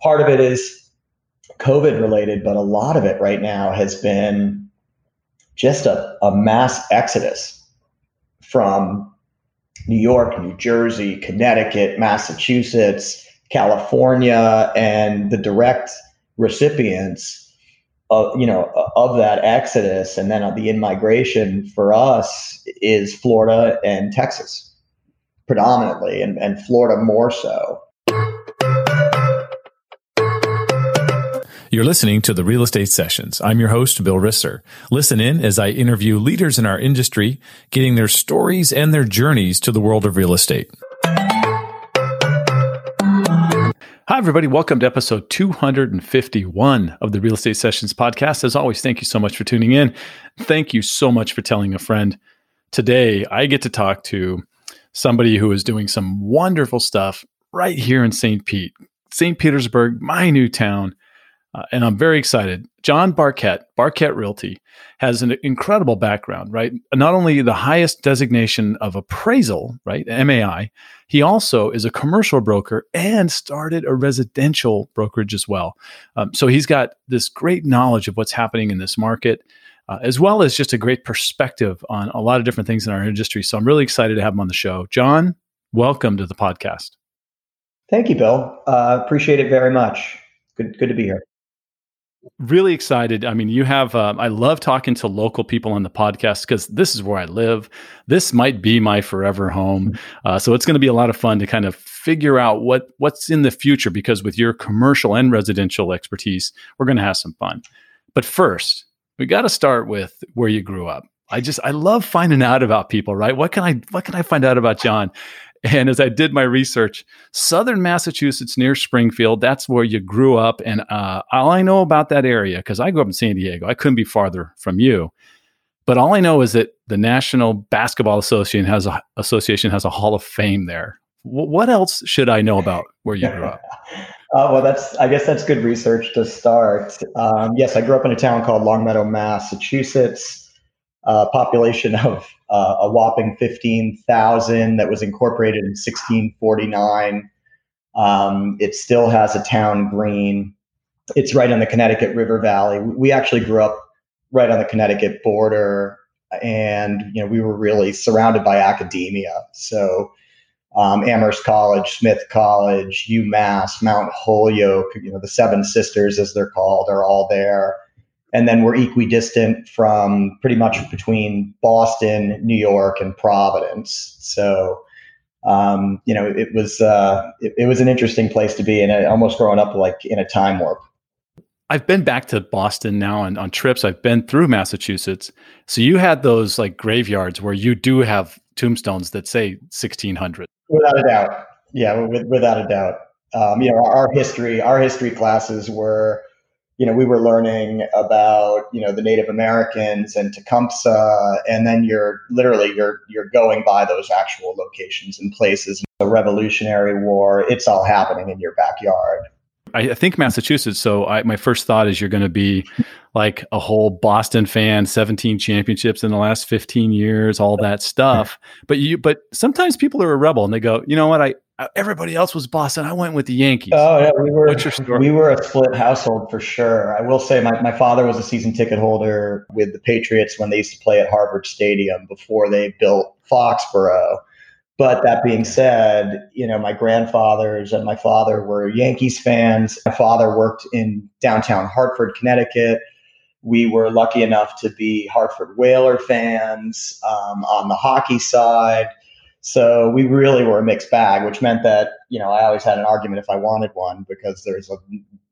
part of it is COVID related, but a lot of it right now has been just a mass exodus from New York, New Jersey, Connecticut, Massachusetts, California, and the direct recipients of that exodus. And then the in-migration for us is Florida and Texas predominantly, and Florida more so. You're listening to The Real Estate Sessions. I'm your host, Bill Risser. Listen in as I interview leaders in our industry, getting their stories and their journeys to the world of real estate. Hi, everybody. Welcome to episode 251 of the Real Estate Sessions podcast. As always, thank you so much for tuning in. Thank you so much for telling a friend. Today, I get to talk to somebody who is doing some wonderful stuff right here in St. Pete, St. Petersburg, my new town. And I'm very excited. John Barkett, Barkett Realty, has an incredible background, right? Not only the highest designation of appraisal, right, MAI, he also is a commercial broker and started a residential brokerage as well. So he's got this great knowledge of what's happening in this market, as well as just a great perspective on a lot of different things in our industry. So I'm really excited to have him on the show. John, welcome to the podcast. Thank you, Bill. Appreciate it very much. Good to be here. Really excited. I mean, you have, I love talking to local people on the podcast because this is where I live. This might be my forever home. So it's going to be a lot of fun to kind of figure out what's in the future, because with your commercial and residential expertise, we're going to have some fun. But first, we got to start with where you grew up. I love finding out about people, right? What can I find out about John? And as I did my research, Southern Massachusetts near Springfield, that's where you grew up. And all I know about that area, because I grew up in San Diego, I couldn't be farther from you. But all I know is that the National Basketball Association has a Hall of Fame there. What else should I know about where you grew up? Well, I guess that's good research to start. Yes, I grew up in a town called Longmeadow, Massachusetts. Population of a whopping 15,000 that was incorporated in 1649. It still has a town green. It's right on the Connecticut River Valley. We actually grew up right on the Connecticut border, and we were really surrounded by academia. So Amherst College, Smith College, UMass, Mount Holyoke, the Seven Sisters as they're called, are all there. And then we're equidistant from pretty much between Boston, New York, and Providence. So, it was an interesting place to be, and I almost growing up like in a time warp. I've been back to Boston now on trips. I've been through Massachusetts. So you had those like graveyards where you do have tombstones that say 1600. Without a doubt. Yeah, without a doubt. Our history classes were, we were learning about, the Native Americans and Tecumseh, and then you're literally going by those actual locations and places. The Revolutionary War, it's all happening in your backyard. I think Massachusetts, my first thought is you're going to be like a whole Boston fan, 17 championships in the last 15 years, all that stuff. But sometimes people are a rebel and they go, you know what, everybody else was Boston. I went with the Yankees. Oh, yeah. We were a split household for sure. I will say my father was a season ticket holder with the Patriots when they used to play at Harvard Stadium before they built Foxborough. But that being said, my grandfathers and my father were Yankees fans. My father worked in downtown Hartford, Connecticut. We were lucky enough to be Hartford Whaler fans on the hockey side. So we really were a mixed bag, which meant that, I always had an argument if I wanted one, because there's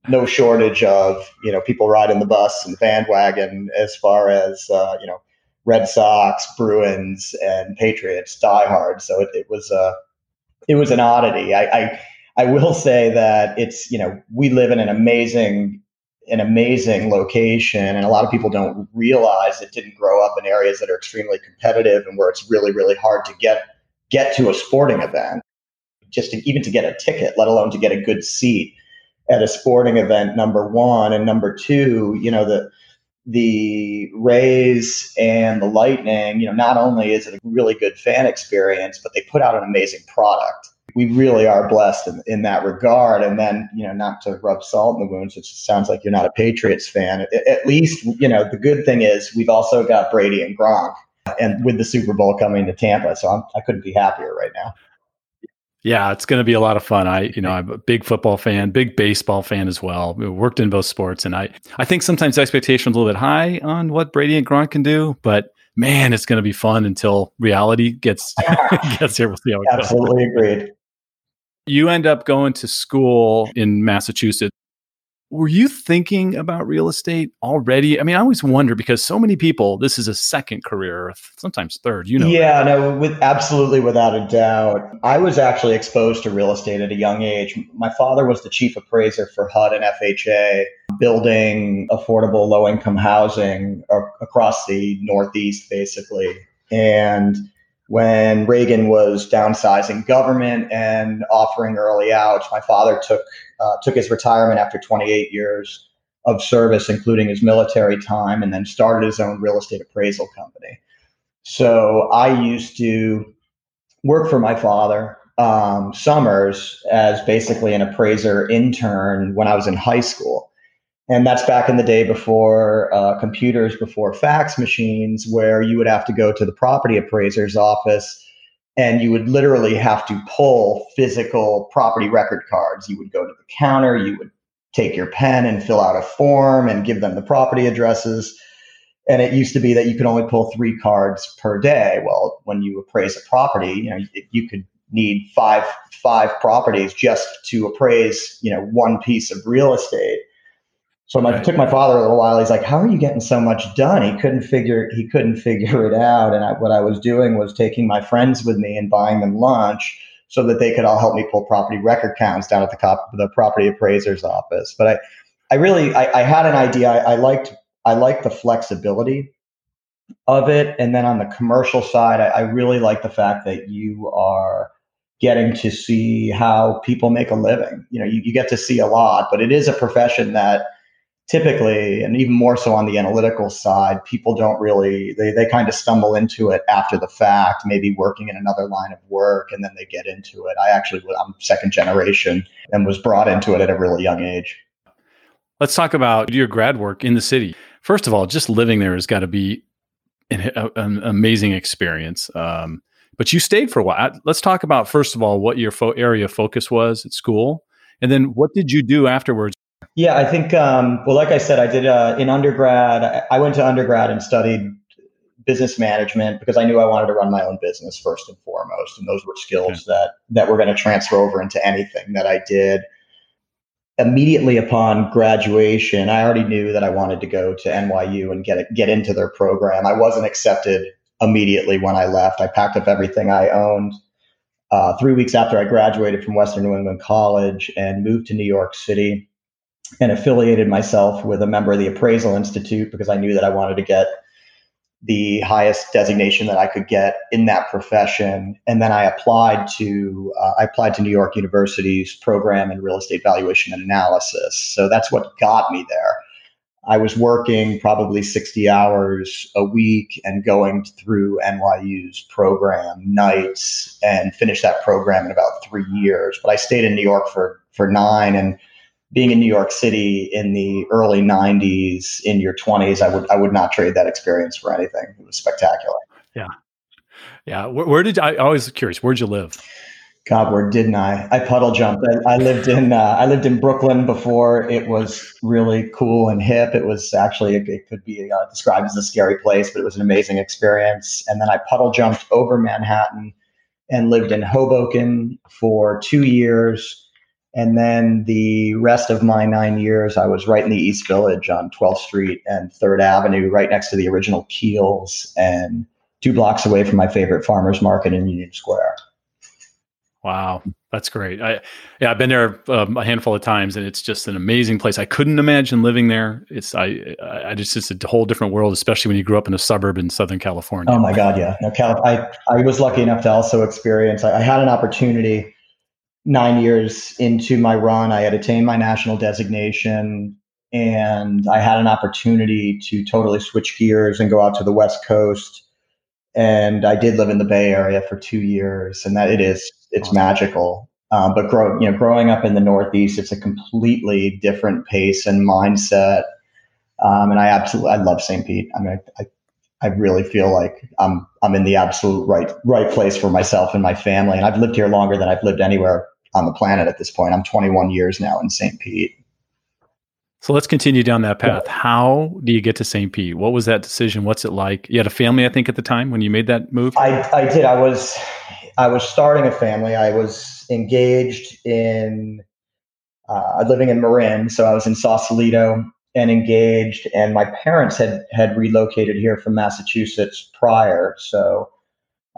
no shortage of, people riding the bus and the bandwagon as far as, Red Sox, Bruins, and Patriots diehard. So it was an oddity. I will say that it's, we live in an amazing location, and a lot of people don't realize it didn't grow up in areas that are extremely competitive and where it's really, really hard to get to a sporting event, just to get a ticket, let alone to get a good seat at a sporting event, number one. And number two, the Rays and the Lightning, not only is it a really good fan experience, but they put out an amazing product. We really are blessed in that regard. And then, you know, not to rub salt in the wounds, which sounds like you're not a Patriots fan. At least, you know, the good thing is we've also got Brady and Gronk, and with the Super Bowl coming to Tampa. So I couldn't be happier right now. Yeah, it's going to be a lot of fun. I'm a big football fan, big baseball fan as well. We worked in both sports. And I think sometimes expectations are a little bit high on what Brady and Gronk can do, but man, it's going to be fun until reality gets here. We'll see how it goes. Absolutely agreed. You end up going to school in Massachusetts. Were you thinking about real estate already? I mean, I always wonder because so many people, this is a second career, sometimes third, you know. Yeah, no, absolutely, without a doubt. I was actually exposed to real estate at a young age. My father was the chief appraiser for HUD and FHA, building affordable low-income housing across the Northeast, basically. And when Reagan was downsizing government and offering early outs, my father took his retirement after 28 years of service, including his military time, and then started his own real estate appraisal company. So I used to work for my father summers as basically an appraiser intern when I was in high school. And that's back in the day before computers, before fax machines, where you would have to go to the property appraiser's office and you would literally have to pull physical property record cards. You would go to the counter, you would take your pen and fill out a form and give them the property addresses. And it used to be that you could only pull 3 cards per day. Well, when you appraise a property, you know, you could need five properties just to appraise, you know, one piece of real estate. So I took my father a little while. He's like, "How are you getting so much done?" He couldn't figure it out. And what I was doing was taking my friends with me and buying them lunch so that they could all help me pull property record counts down at the property appraiser's office. But I really had an idea. I liked the flexibility of it. And then on the commercial side, I really like the fact that you are getting to see how people make a living. You know, you get to see a lot, but it is a profession that typically, and even more so on the analytical side, people don't really, they kind of stumble into it after the fact, maybe working in another line of work, and then they get into it. I'm second generation and was brought into it at a really young age. Let's talk about your grad work in the city. First of all, just living there has got to be an amazing experience. But you stayed for a while. Let's talk about, first of all, what your area of focus was at school, and then what did you do afterwards? Yeah, I think, well, like I said, I did in undergrad, I went to undergrad and studied business management because I knew I wanted to run my own business first and foremost. And those were skills that were going to transfer over into anything that I did. Immediately upon graduation, I already knew that I wanted to go to NYU and get into their program. I wasn't accepted immediately when I left. I packed up everything I owned 3 weeks after I graduated from Western New England College and moved to New York City, and affiliated myself with a member of the Appraisal Institute because I knew that I wanted to get the highest designation that I could get in that profession. And then I applied to New York University's program in real estate valuation and analysis. So that's what got me there. I was working probably 60 hours a week and going through NYU's program nights, and finished that program in about 3 years. But I stayed in New York for 9, and being in New York City in the early 90s, in your 20s, I would not trade that experience for anything. It was spectacular. Yeah. Yeah. Where did I always curious, where'd you live? God, where didn't I? I puddle jumped. I lived in Brooklyn before it was really cool and hip. It was actually, it could be described as a scary place, but it was an amazing experience. And then I puddle jumped over Manhattan and lived in Hoboken for 2 years. And then the rest of my 9 years, I was right in the East Village on 12th Street and 3rd Avenue, right next to the original Kiehl's and 2 blocks away from my favorite farmer's market in Union Square. Wow. That's great. I've been there a handful of times, and it's just an amazing place. I couldn't imagine living there. It's a whole different world, especially when you grew up in a suburb in Southern California. Oh my God. Yeah. No, I was lucky enough to also experience, I had an opportunity. 9 years into my run, I had attained my national designation, and I had an opportunity to totally switch gears and go out to the West Coast. And I did live in the Bay Area for 2 years, and that it is it's magical. But growing up in the Northeast, it's a completely different pace and mindset. And I love St. Pete. I mean, I really feel like I'm in the absolute right place for myself and my family. And I've lived here longer than I've lived anywhere on the planet at this point. I'm 21 years now in St. Pete. So let's continue down that path. Yeah. How do you get to St. Pete? What was that decision? What's it like? You had a family, I think, at the time when you made that move? I did. I was starting a family. I was engaged in living in Marin. So I was in Sausalito and engaged. And my parents had relocated here from Massachusetts prior. So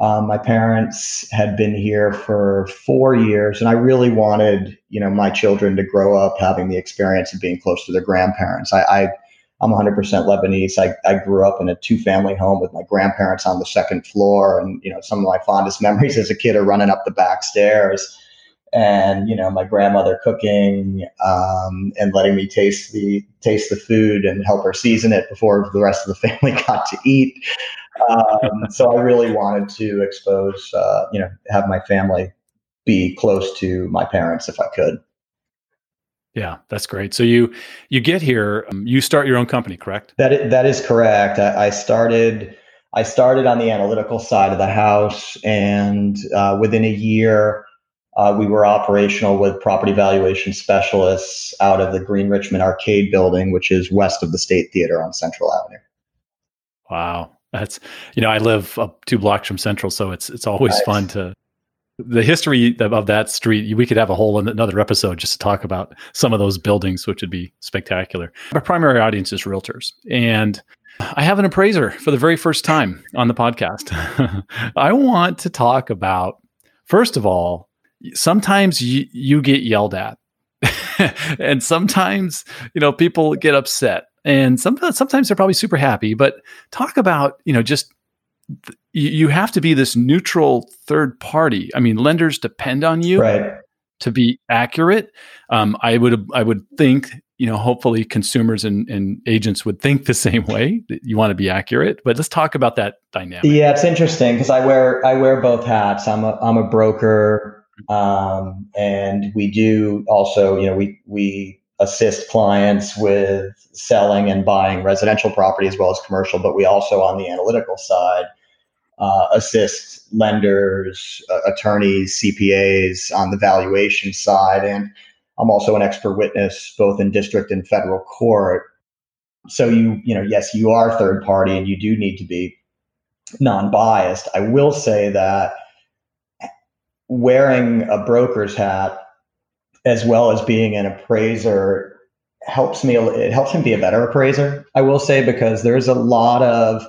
my parents had been here for 4 years, and I really wanted, my children to grow up having the experience of being close to their grandparents. I'm 100% Lebanese. I grew up in a 2-family home with my grandparents on the second floor, and some of my fondest memories as a kid are running up the back stairs, and my grandmother cooking and letting me taste the food and help her season it before the rest of the family got to eat. So I really wanted to expose, have my family be close to my parents if I could. Yeah, that's great. So you get here, you start your own company, correct? That is correct. I started on the analytical side of the house, and within a year, we were operational with Property Valuation Specialists out of the Green Richmond Arcade Building, which is west of the State Theater on Central Avenue. Wow. That's, I live up 2 blocks from Central, so it's always nice. Fun to, the history of that street, we could have a whole another episode just to talk about some of those buildings, which would be spectacular. Our primary audience is realtors, and I have an appraiser for the very first time on the podcast. I want to talk about, first of all, sometimes you get yelled at and sometimes, people get upset. And sometimes they're probably super happy, but talk about, you have to be this neutral third party. I mean, lenders depend on you to be accurate. I would think, hopefully consumers and agents would think the same way, that you want to be accurate, but let's talk about that dynamic. Yeah, it's interesting because I wear both hats. I'm a broker. And we do also, we assist clients with selling and buying residential property as well as commercial, but we also, on the analytical side, assist lenders, attorneys, CPAs on the valuation side. And I'm also an expert witness both in district and federal court. So yes, you are third party and you do need to be non-biased. I will say that wearing a broker's hat as well as being an appraiser helps me be a better appraiser, I will say, because there's a lot of,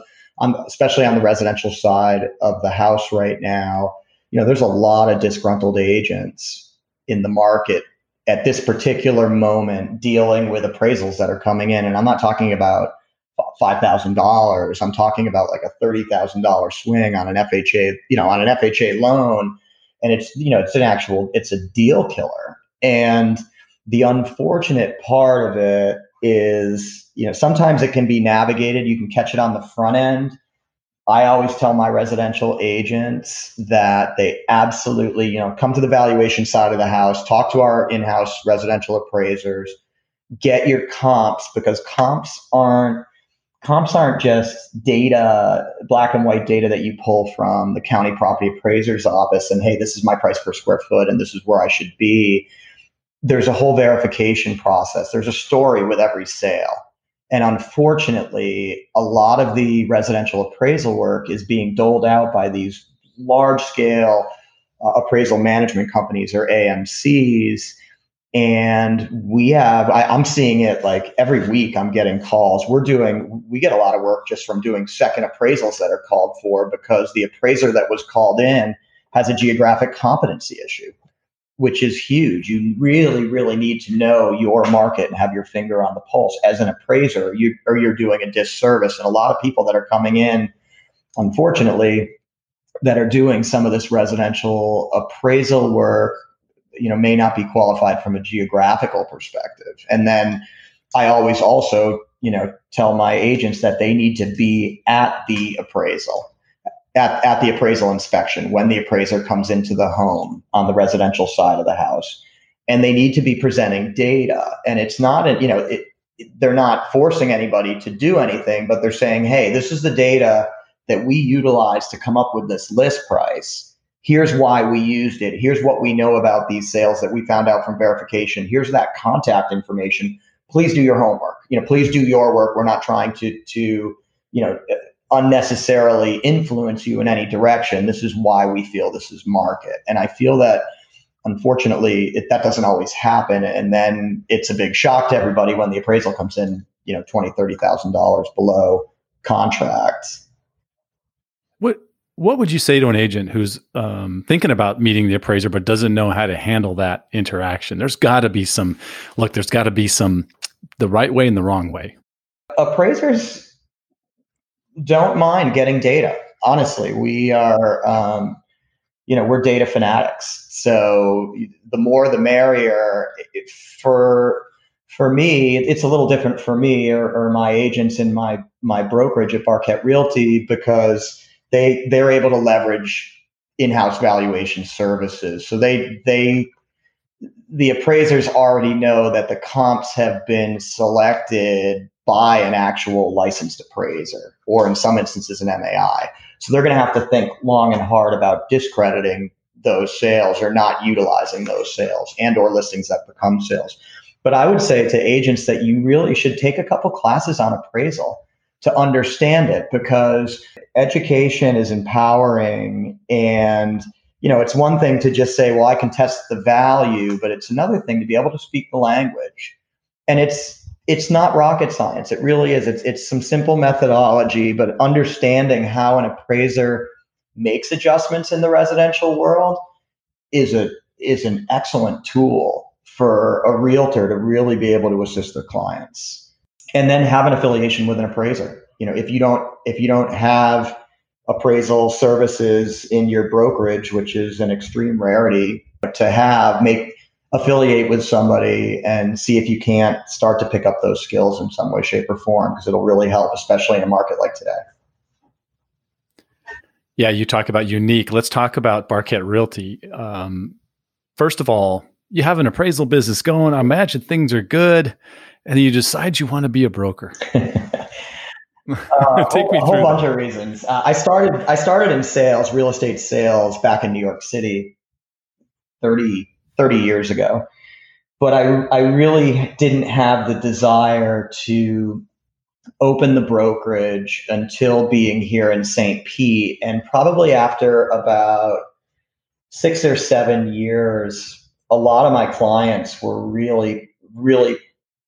especially on the residential side of the house right now, there's a lot of disgruntled agents in the market at this particular moment dealing with appraisals that are coming in. And I'm not talking about $5,000. I'm talking about like a $30,000 swing on an FHA, on an FHA loan. And it's, it's a deal killer. And the unfortunate part of it is, sometimes it can be navigated. You can catch it on the front end. I always tell my residential agents that they absolutely, come to the valuation side of the house, talk to our in-house residential appraisers, get your comps, because comps aren't just data, black and white data that you pull from the county property appraiser's office and, hey, this is my price per square foot and this is where I should be. There's a whole verification process. There's a story with every sale. And unfortunately, a lot of the residential appraisal work is being doled out by these large-scale appraisal management companies, or AMCs. And I'm seeing it like every week. I'm getting calls. We get a lot of work just from doing second appraisals that are called for because the appraiser that was called in has a geographic competency issue, which is huge. You really, really need to know your market and have your finger on the pulse as an appraiser, or you're doing a disservice. And a lot of people that are coming in, unfortunately, that are doing some of this residential appraisal work, may not be qualified from a geographical perspective. And then I always also, tell my agents that they need to be at the appraisal. At the appraisal inspection, when the appraiser comes into the home on the residential side of the house, and they need to be presenting data. And it's not, they're not forcing anybody to do anything, but they're saying, hey, this is the data that we utilize to come up with this list price. Here's why we used it. Here's what we know about these sales that we found out from verification. Here's that contact information. Please do your homework. Please do your work. We're not trying to unnecessarily influence you in any direction. This is why we feel this is market. And I feel that, unfortunately, that doesn't always happen. And then it's a big shock to everybody when the appraisal comes in, $20,000, $30,000 below contract. What would you say to an agent who's thinking about meeting the appraiser, but doesn't know how to handle that interaction? There's got to be the right way and the wrong way. Appraisers don't mind getting data. Honestly, we are, we're data fanatics. So the more, the merrier. For me, it's a little different for me or my agents in my brokerage at Barkett Realty, because they're able to leverage in-house valuation services. So the appraisers already know that the comps have been selected by an actual licensed appraiser, or in some instances an MAI. So they're going to have to think long and hard about discrediting those sales or not utilizing those sales and or listings that become sales. But I would say to agents that you really should take a couple classes on appraisal to understand it, because education is empowering. And, it's one thing to just say, well, I can test the value, but it's another thing to be able to speak the language. And it's not rocket science. It really is. It's some simple methodology, but understanding how an appraiser makes adjustments in the residential world is an excellent tool for a realtor to really be able to assist their clients. And then have an affiliation with an appraiser. If you don't have appraisal services in your brokerage, which is an extreme rarity to have, affiliate with somebody and see if you can't start to pick up those skills in some way, shape, or form, because it'll really help, especially in a market like today. Yeah, you talk about unique. Let's talk about Barkett Realty. First of all, you have an appraisal business going. I imagine things are good, and you decide you want to be a broker. Take me through a whole bunch of reasons. I started in sales, real estate sales, back in New York City, 30 years ago, but I really didn't have the desire to open the brokerage until being here in St. Pete. And probably after about 6 or 7 years, a lot of my clients were really, really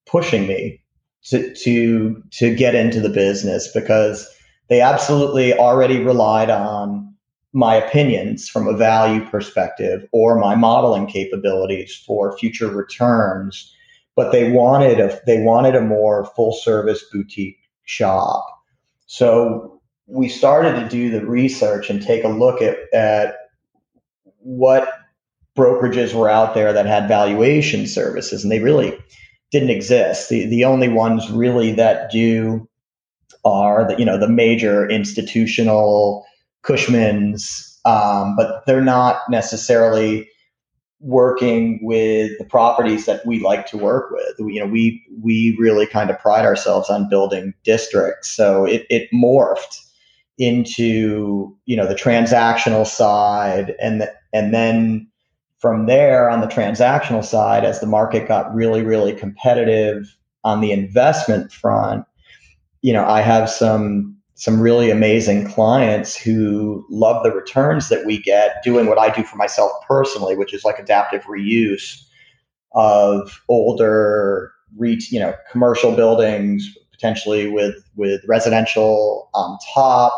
pushing me to get into the business, because they absolutely already relied on my opinions from a value perspective or my modeling capabilities for future returns, but they wanted a more full service boutique shop. So we started to do the research and take a look at what brokerages were out there that had valuation services, and they really didn't exist. The only ones really that do are the major institutional Cushman's, but they're not necessarily working with the properties that we like to work with. We really kind of pride ourselves on building districts. So it morphed into, the transactional side. And then from there on the transactional side, as the market got really, really competitive on the investment front, I have some really amazing clients who love the returns that we get doing what I do for myself personally, which is like adaptive reuse of older, commercial buildings, potentially with residential on top.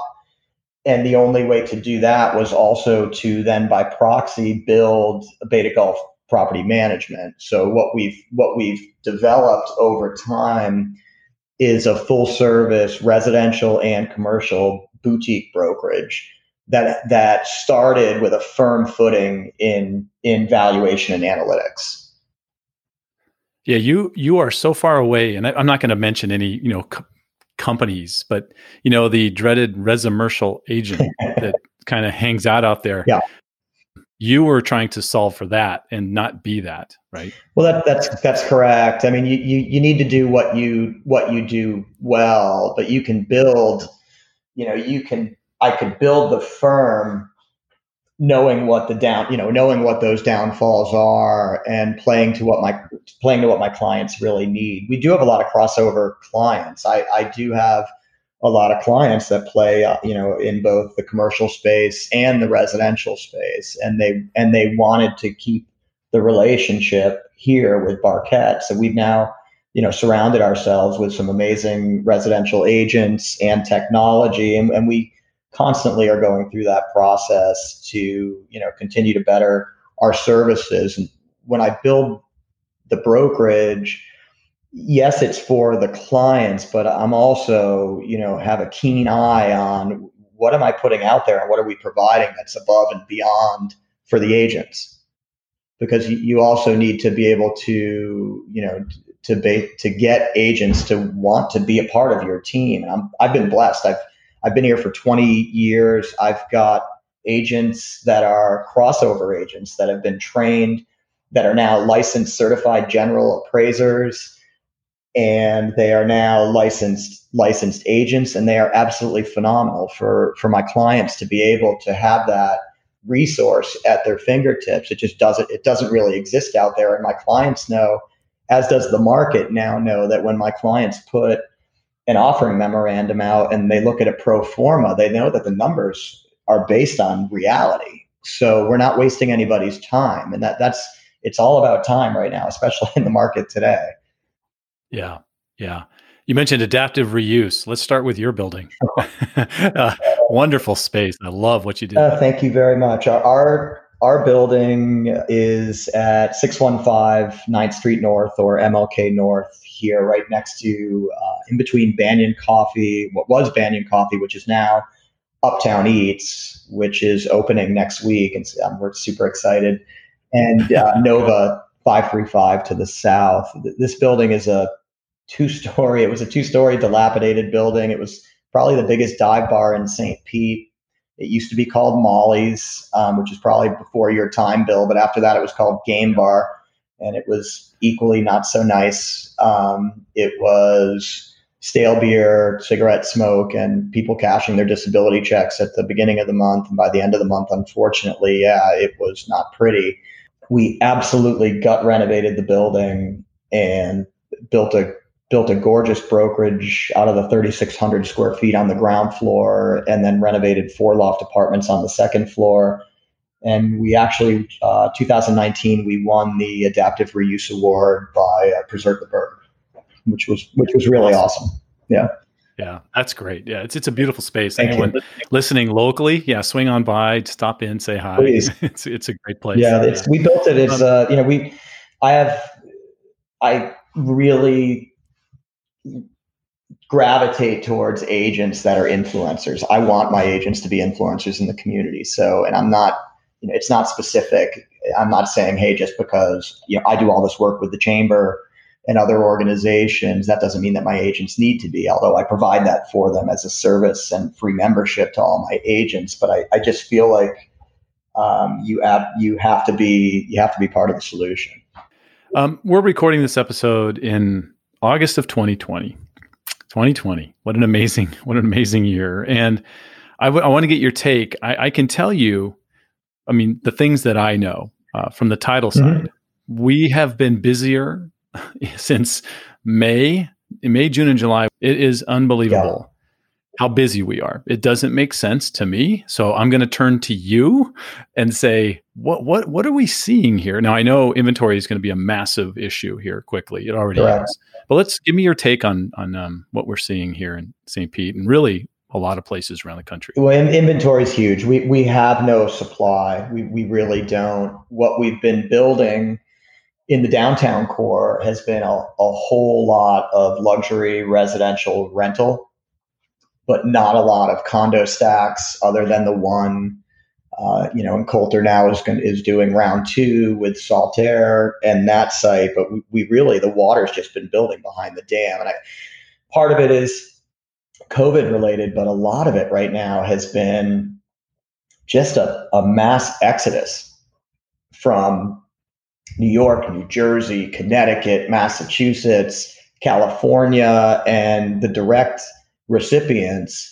And the only way to do that was also to then by proxy build a Beta Golf Property Management. So what we've developed over time is a full service residential and commercial boutique brokerage that started with a firm footing in valuation and analytics. Yeah, you are so far away, and I'm not going to mention any companies, but you know, the dreaded resumercial agent that kind of hangs out there. Yeah. You were trying to solve for that and not be that, right? Well, that's correct. I mean, you need to do what you do well, but you can build, I could build the firm knowing what those downfalls are and playing to what my clients really need. We do have a lot of crossover clients. I do have a lot of clients that play, in both the commercial space and the residential space, and they wanted to keep the relationship here with Barkett. So we've now, surrounded ourselves with some amazing residential agents and technology, and we constantly are going through that process to, continue to better our services. And when I build the brokerage, yes, it's for the clients, but I'm also, have a keen eye on what am I putting out there and what are we providing that's above and beyond for the agents? Because you also need to be able to, to get agents to want to be a part of your team. And I've been blessed. I've been here for 20 years. I've got agents that are crossover agents that have been trained, that are now licensed certified general appraisers. And they are now licensed agents, and they are absolutely phenomenal for my clients to be able to have that resource at their fingertips. It doesn't really exist out there. And my clients know, as does the market now know, that when my clients put an offering memorandum out and they look at a pro forma, they know that the numbers are based on reality. So we're not wasting anybody's time. And it's all about time right now, especially in the market today. Yeah. Yeah. You mentioned adaptive reuse. Let's start with your building. Wonderful space. I love what you did. Thank you very much. Our building is at 615 9th Street North, or MLK North here, right next to, in between Banyan Coffee, what was Banyan Coffee, which is now Uptown Eats, which is opening next week. And we're super excited. And Nova 535 to the south. This building is a two-story dilapidated building. It was probably the biggest dive bar in St. Pete. It used to be called Molly's, which is probably before your time, Bill, but after that it was called Game Bar, and it was equally not so nice. It was stale beer, cigarette smoke, and people cashing their disability checks at the beginning of the month. And by the end of the month, unfortunately, it was not pretty. We absolutely gut renovated the building and built a gorgeous brokerage out of the 3,600 square feet on the ground floor, and then renovated 4 loft apartments on the second floor. And we actually, 2019, we won the Adaptive Reuse Award by Preserve the Bird, which was really awesome. Yeah. Yeah, that's great. Yeah, it's a beautiful space. Anyone listening locally, swing on by, stop in, say hi. Please. It's a great place. Yeah, we built it as I really gravitate towards agents that are influencers. I want my agents to be influencers in the community. So, and I'm not, it's not specific. I'm not saying, hey, just because I do all this work with the chamber and other organizations, that doesn't mean that my agents need to be, although I provide that for them as a service and free membership to all my agents. But I just feel like you have to be part of the solution. We're recording this episode in August of 2020. 2020, what an amazing year. And I want to get your take. I can tell you, I mean, the things that I know from the title side. We have been busier since May, June, and July. It is unbelievable how busy we are. It doesn't make sense to me. So I'm going to turn to you and say, what are we seeing here? Now, I know inventory is going to be a massive issue here quickly. It already is. But let's give me your take on what we're seeing here in St. Pete and really a lot of places around the country. Well, inventory is huge. We have no supply. We really don't. What we've been building in the downtown core has been a whole lot of luxury residential rental, but not a lot of condo stacks other than the one, and Coulter now is doing round 2 with Saltaire and that site. But we really, the water's just been building behind the dam. And part of it is COVID related, but a lot of it right now has been just a mass exodus from New York, New Jersey, Connecticut, Massachusetts, California, and the direct recipients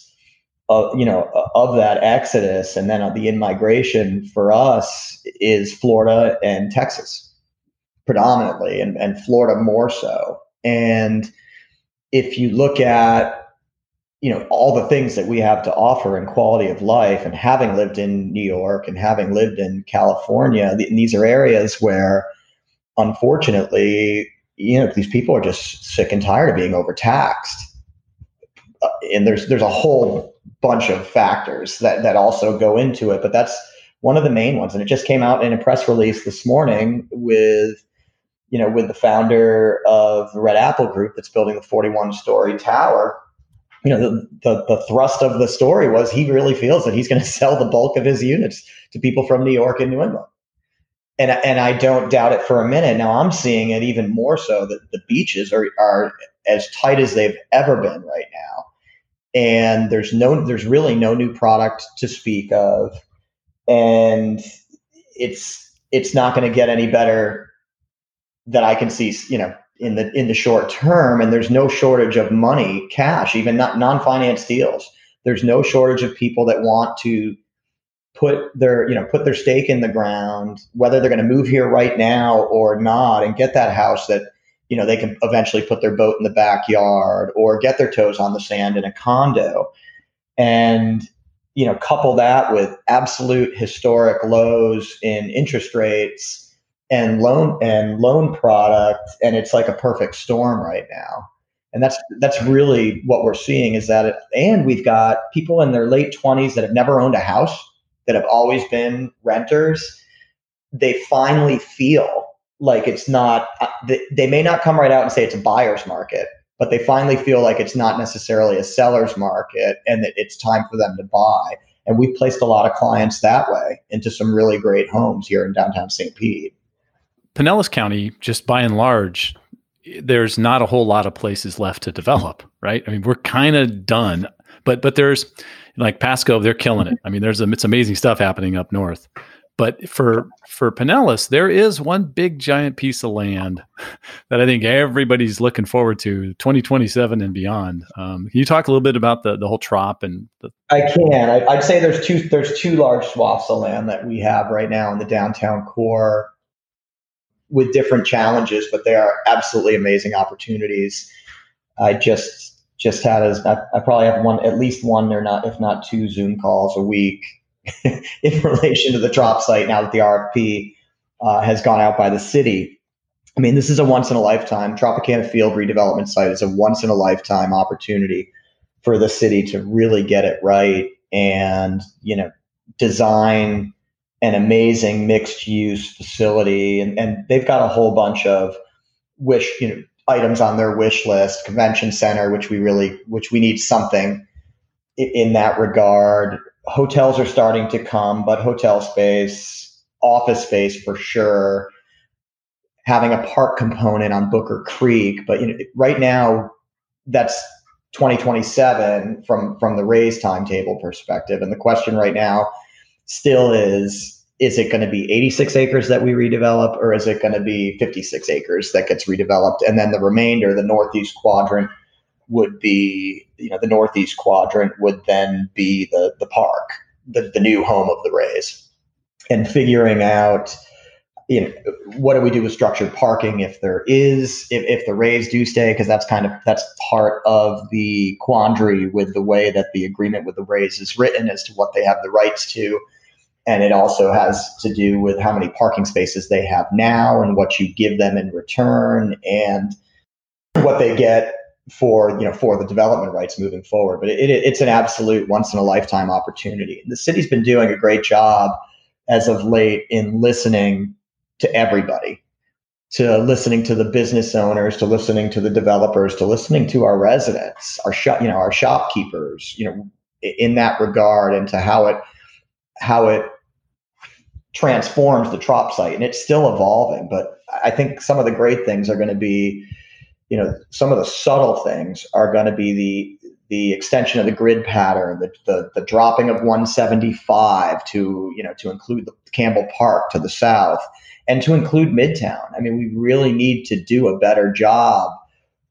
of, you know, of that exodus. And then the in-migration for us is Florida and Texas predominantly, and Florida more so. And if you look at, you know, all the things that we have to offer in quality of life, and having lived in New York and having lived in California, these are areas where, unfortunately, you know, these people are just sick and tired of being overtaxed. And there's a whole bunch of factors that also go into it, but that's one of the main ones. And it just came out in a press release this morning with the founder of the Red Apple Group that's building the 41-story tower. You know, the thrust of the story was he really feels that he's going to sell the bulk of his units to people from New York and New England. And I don't doubt it for a minute. Now I'm seeing it even more so that the beaches are as tight as they've ever been right now. And there's really no new product to speak of. And it's not going to get any better that I can see, you know, in the short term. And there's no shortage of money, cash, even not non-finance deals. There's no shortage of people that want to put their stake in the ground, whether they're going to move here right now or not, and get that house that, you know, they can eventually put their boat in the backyard or get their toes on the sand in a condo. And, you know, couple that with absolute historic lows in interest rates and loan product, and it's like a perfect storm right now. And that's really what we're seeing is that and we've got people in their late 20s that have never owned a house, that have always been renters. They finally feel like it's not, they may not come right out and say it's a buyer's market, but they finally feel like it's not necessarily a seller's market and that it's time for them to buy. And we've placed a lot of clients that way into some really great homes here in downtown St. Pete. Pinellas County, just by and large, there's not a whole lot of places left to develop, right? I mean, we're kind of done, but there's like Pasco, they're killing it. I mean, it's amazing stuff happening up north, but for Pinellas, there is one big giant piece of land that I think everybody's looking forward to 2027 and beyond. Can you talk a little bit about the whole trop and the? I can. I'd say there's two large swaths of land that we have right now in the downtown core, with different challenges, but they are absolutely amazing opportunities. I just had I probably have at least one or not, if not two Zoom calls a week in relation to the drop site now that the RFP has gone out by the city. I mean, this is a once in a lifetime. Tropicana Field redevelopment site is a once in a lifetime opportunity for the city to really get it right and, you know, design an amazing mixed-use facility, and they've got a whole bunch of items on their wish list. Convention center, which we need something in that regard. Hotels are starting to come, but hotel space, office space for sure. Having a park component on Booker Creek, but you know, right now that's 2027 from the Rays timetable perspective, and the question right now still is it going to be 86 acres that we redevelop, or is it going to be 56 acres that gets redeveloped? And then the remainder, the northeast quadrant would then be the park, the new home of the Rays, and figuring out, you know, what do we do with structured parking if the Rays do stay? Cause that's part of the quandary with the way that the agreement with the Rays is written as to what they have the rights to. And it also has to do with how many parking spaces they have now and what you give them in return and what they get for the development rights moving forward. But it's an absolute once in a lifetime opportunity. The city's been doing a great job as of late in listening to everybody, to listening to the business owners, to listening to the developers, to listening to our residents, our shopkeepers, you know, in that regard, and to how it transforms the Trop site. And it's still evolving, but I think some of the great things are going to be, you know, some of the subtle things are going to be the the extension of the grid pattern, the dropping of 175 to include the Campbell Park to the south, and to include Midtown. I mean, we really need to do a better job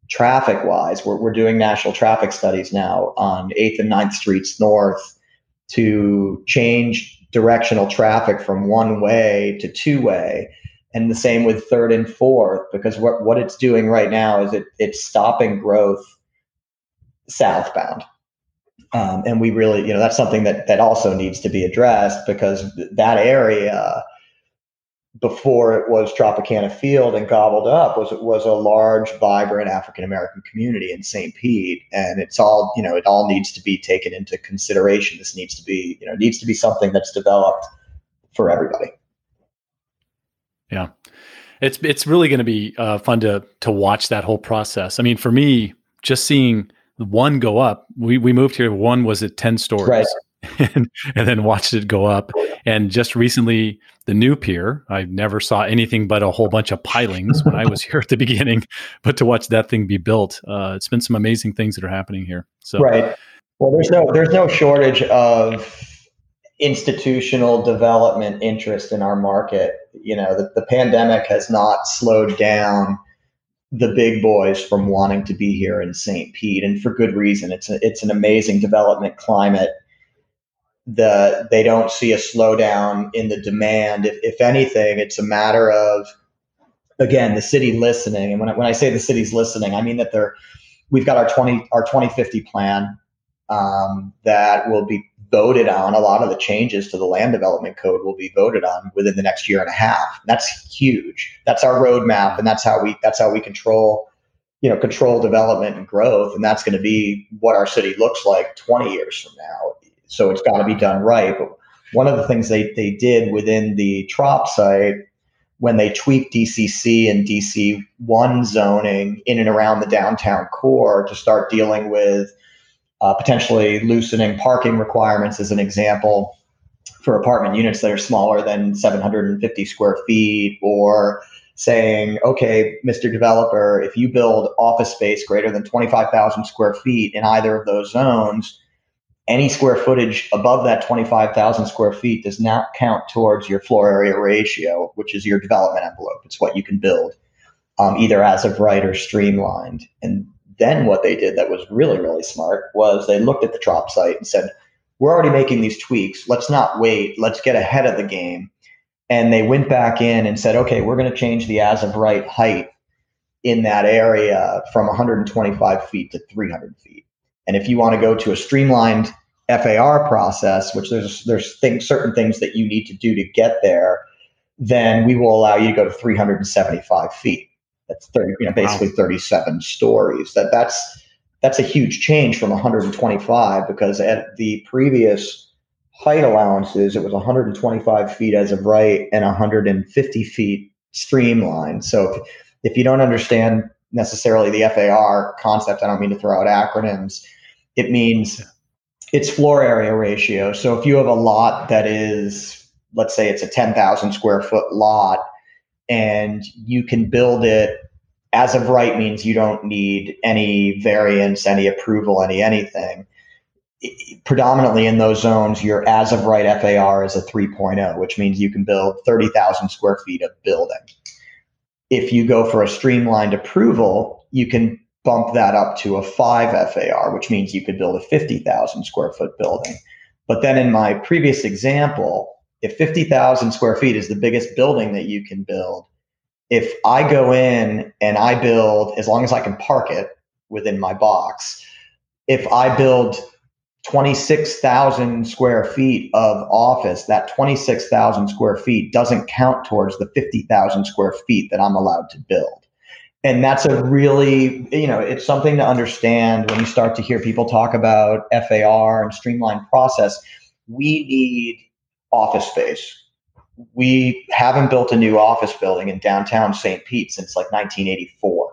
traffic-wise. We're doing national traffic studies now on 8th and 9th Streets North to change directional traffic from one-way to two-way, and the same with 3rd and 4th, because what it's doing right now is it's stopping growth southbound. And we really, that's something that also needs to be addressed, because that area, before it was Tropicana Field and gobbled up, was a large, vibrant African-American community in St. Pete. And it all needs to be taken into consideration. This needs to be something that's developed for everybody. Yeah. It's really going to be fun to watch that whole process. I mean, for me, just seeing one go up, we moved here. One was at 10 stories. Right. And then watched it go up. And just recently, the new pier, I never saw anything but a whole bunch of pilings when I was here at the beginning, but to watch that thing be built, it's been some amazing things that are happening here. So, right. Well, there's no shortage of institutional development interest in our market. The pandemic has not slowed down the big boys from wanting to be here in St. Pete, and for good reason. It's an amazing development climate. They don't see a slowdown in the demand. If anything, it's a matter of, again, the city listening. And when I say the city's listening, I mean that we've got our 2050 plan that will be voted on. A lot of the changes to the land development code will be voted on within the next year and a half. That's huge. That's our roadmap, and that's how we control development and growth. And that's going to be what our city looks like 20 years from now. So it's got to be done right. But one of the things they did within the TROP site, when they tweaked DCC and DC1 zoning in and around the downtown core to start dealing with potentially loosening parking requirements, as an example, for apartment units that are smaller than 750 square feet, or saying, okay, Mr. Developer, if you build office space greater than 25,000 square feet in either of those zones, any square footage above that 25,000 square feet does not count towards your floor area ratio, which is your development envelope. It's what you can build, either as of right or streamlined. And then what they did that was really, really smart was they looked at the TROP site and said, we're already making these tweaks. Let's not wait. Let's get ahead of the game. And they went back in and said, okay, we're going to change the as of right height in that area from 125 feet to 300 feet. And if you want to go to a streamlined FAR process, which there's certain things that you need to do to get there, then we will allow you to go to 375 feet. That's 30, basically 37 stories. That's a huge change from 125, because at the previous height allowances, it was 125 feet as of right and 150 feet streamlined. So if you don't understand necessarily the FAR concept, I don't mean to throw out acronyms, it means it's floor area ratio. So if you have a lot that is, let's say it's a 10,000 square foot lot, and you can build it as of right, means you don't need any variance, any approval, anything. Predominantly in those zones, your as of right FAR is a 3.0, which means you can build 30,000 square feet of building. If you go for a streamlined approval, you can bump that up to a 5 FAR, which means you could build a 50,000 square foot building. But then in my previous example, if 50,000 square feet is the biggest building that you can build, if I go in and I build, as long as I can park it within my box, if I build 26,000 square feet of office, that 26,000 square feet doesn't count towards the 50,000 square feet that I'm allowed to build. And that's a really, it's something to understand when you start to hear people talk about FAR and streamlined process. We need office space. We haven't built a new office building in downtown St. Pete since like 1984.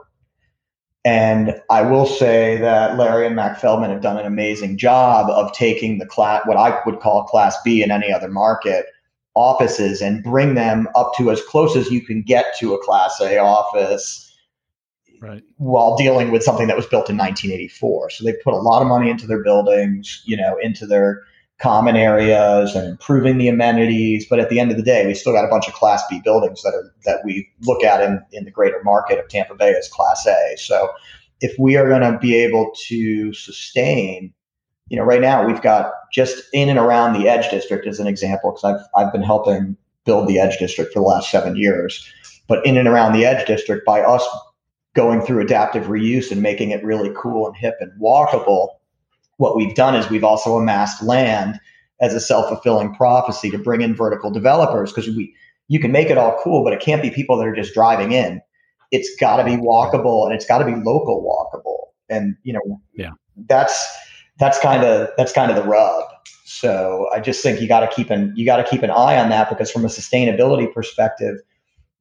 And I will say that Larry and Mac Feldman have done an amazing job of taking the class, what I would call Class B in any other market, offices, and bring them up to as close as you can get to a Class A office right, while dealing with something that was built in 1984. So they put a lot of money into their buildings, you know, into their common areas and improving the amenities. But at the end of the day, we still got a bunch of Class B buildings that we look at in the greater market of Tampa Bay as Class A. So if we are going to be able to sustain, you know, right now we've got just in and around the Edge District as an example, because I've been helping build the Edge District for the last 7 years. But in and around the Edge District, by us going through adaptive reuse and making it really cool and hip and walkable, what we've done is we've also amassed land as a self-fulfilling prophecy to bring in vertical developers, because you can make it all cool, but it can't be people that are just driving in. It's got to be walkable, and it's got to be local walkable. And you know, yeah, that's kind of the rub. So I just think you got to keep an eye on that, because from a sustainability perspective,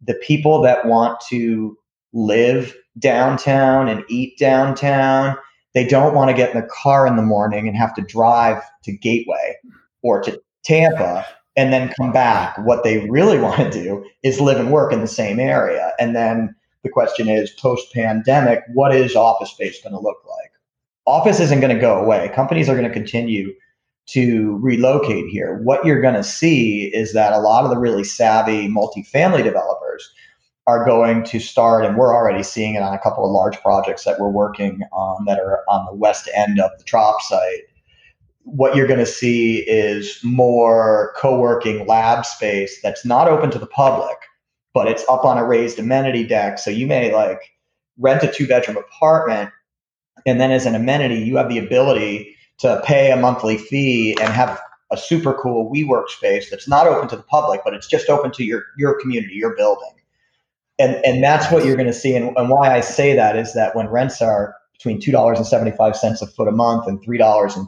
the people that want to live downtown and eat downtown, they don't want to get in the car in the morning and have to drive to Gateway or to Tampa and then come back. What they really want to do is live and work in the same area. And then the question is, post-pandemic, what is office space going to look like? Office isn't going to go away. Companies are going to continue to relocate here. What you're going to see is that a lot of the really savvy multifamily developers are going to start, and we're already seeing it on a couple of large projects that we're working on that are on the west end of the Trop site. What you're going to see is more co-working lab space that's not open to the public, but it's up on a raised amenity deck. So you may like rent a 2-bedroom apartment, and then as an amenity, you have the ability to pay a monthly fee and have a super cool WeWork space that's not open to the public, but it's just open to your community, your building. And that's what you're going to see. And why I say that is that when rents are between $2.75 a foot a month and $3.25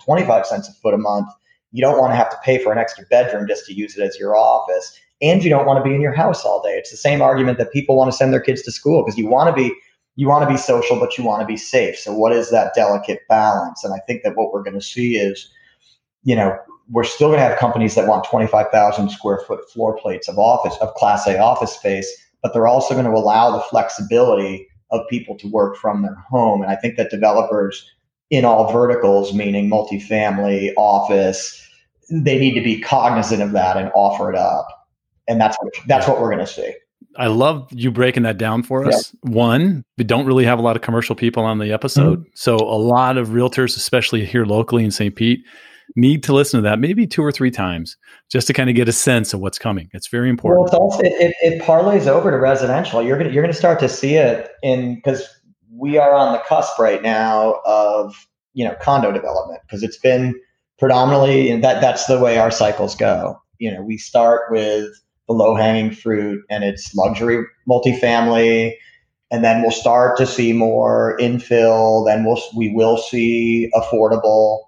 a foot a month, you don't want to have to pay for an extra bedroom just to use it as your office. And you don't want to be in your house all day. It's the same argument that people want to send their kids to school, because you want to be social, but you want to be safe. So what is that delicate balance? And I think that what we're going to see is, you know, we're still going to have companies that want 25,000 square foot floor plates of Class A office space, but they're also going to allow the flexibility of people to work from their home. And I think that developers in all verticals, meaning multifamily, office, they need to be cognizant of that and offer it up. And that's what we're going to see. I love you breaking that down for us. Yeah. One, we don't really have a lot of commercial people on the episode. Mm-hmm. So a lot of realtors, especially here locally in St. Pete, need to listen to that maybe 2 or 3 times just to kind of get a sense of what's coming. It's very important. Well, it's also, it parlays over to residential. You're going to start to see it because we are on the cusp right now of, you know, condo development, because it's been predominantly, and that's the way our cycles go. You know, we start with the low hanging fruit, and it's luxury multifamily. And then we'll start to see more infill. Then we will see affordable,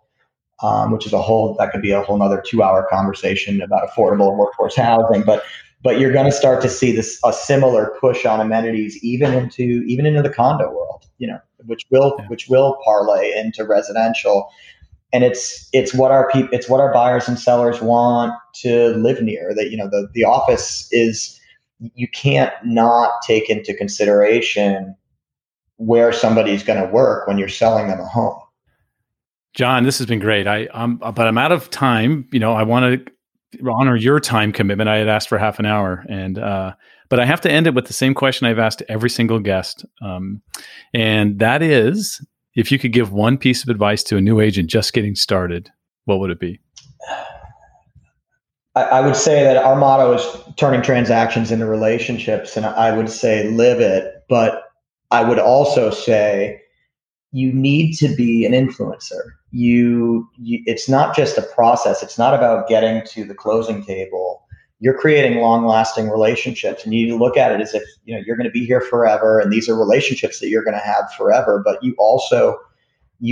which is that could be a whole other 2-hour conversation about affordable and workforce housing. But you're going to start to see a similar push on amenities, even into the condo world, you know, which will parlay into residential. And it's what our buyers and sellers want to live near. That, you know, the office is, you can't not take into consideration where somebody's going to work when you're selling them a home. John, this has been great. I'm out of time. You know, I want to honor your time commitment. I had asked for half an hour, but I have to end it with the same question I've asked every single guest, and that is, if you could give one piece of advice to a new agent just getting started, what would it be? I would say that our motto is turning transactions into relationships, and I would say live it. But I would also say you need to be an influencer. It's not just a process. It's not about getting to the closing table. You're creating long-lasting relationships, and you need to look at it as if, you know, you're going to be here forever, and these are relationships that you're going to have forever. But you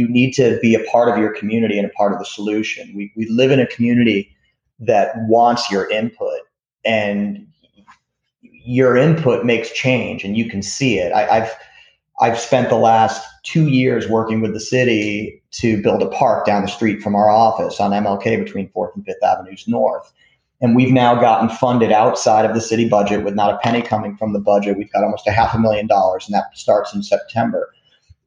need to be a part of your community and a part of the solution. We live in a community that wants your input, and your input makes change, and you can see it. I've spent the last 2 years working with the city to build a park down the street from our office on MLK between 4th and 5th Avenues North. And we've now gotten funded outside of the city budget with not a penny coming from the budget. We've got almost $500,000, and that starts in September.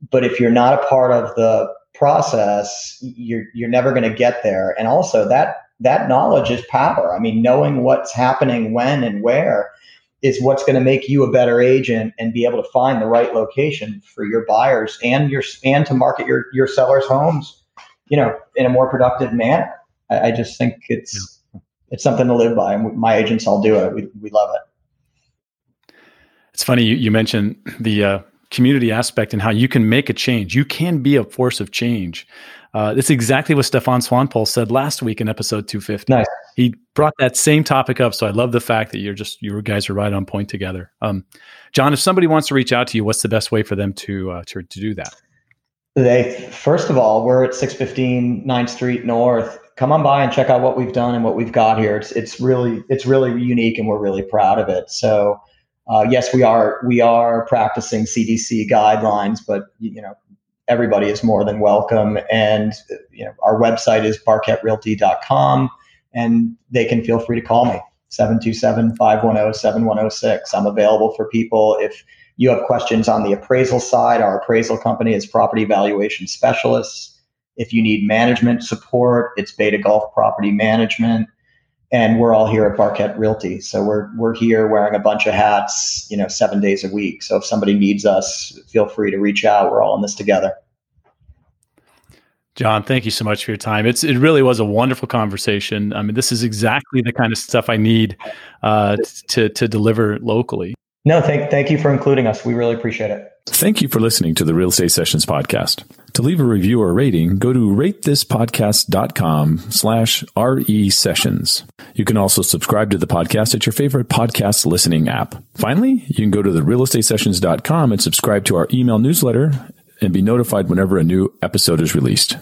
But if you're not a part of the process, you're never going to get there. And also that knowledge is power. I mean, knowing what's happening when and where is what's going to make you a better agent and be able to find the right location for your buyers and to market your sellers' homes, you know, in a more productive manner. I just think it's something to live by, and my agents all do it. We love it. It's funny. You mentioned the community aspect and how you can make a change. You can be a force of change. That's exactly what Stefan Swanpoel said last week in episode 250. Nice. He brought that same topic up. So I love the fact that you guys are right on point together. John, if somebody wants to reach out to you, what's the best way for them to do that? First of all, we're at 615 9th Street North. Come on by and check out what we've done and what we've got here. It's really unique, and we're really proud of it. So yes, we are practicing CDC guidelines, but you know, everybody is more than welcome. And you know, our website is barkettrealty.com, and they can feel free to call me, 727-510-7106. I'm available for people. If you have questions on the appraisal side, our appraisal company is Property Valuation Specialists. If you need management support, it's Beta Golf Property Management. And we're all here at Barkett Realty. So we're here wearing a bunch of hats, you know, 7 days a week. So if somebody needs us, feel free to reach out. We're all in this together. John, thank you so much for your time. It really was a wonderful conversation. I mean, this is exactly the kind of stuff I need to deliver locally. No, thank you for including us. We really appreciate it. Thank you for listening to the Real Estate Sessions podcast. To leave a review or rating, go to ratethispodcast.com/RE Sessions. You can also subscribe to the podcast at your favorite podcast listening app. Finally, you can go to the realestatesessions.com and subscribe to our email newsletter and be notified whenever a new episode is released.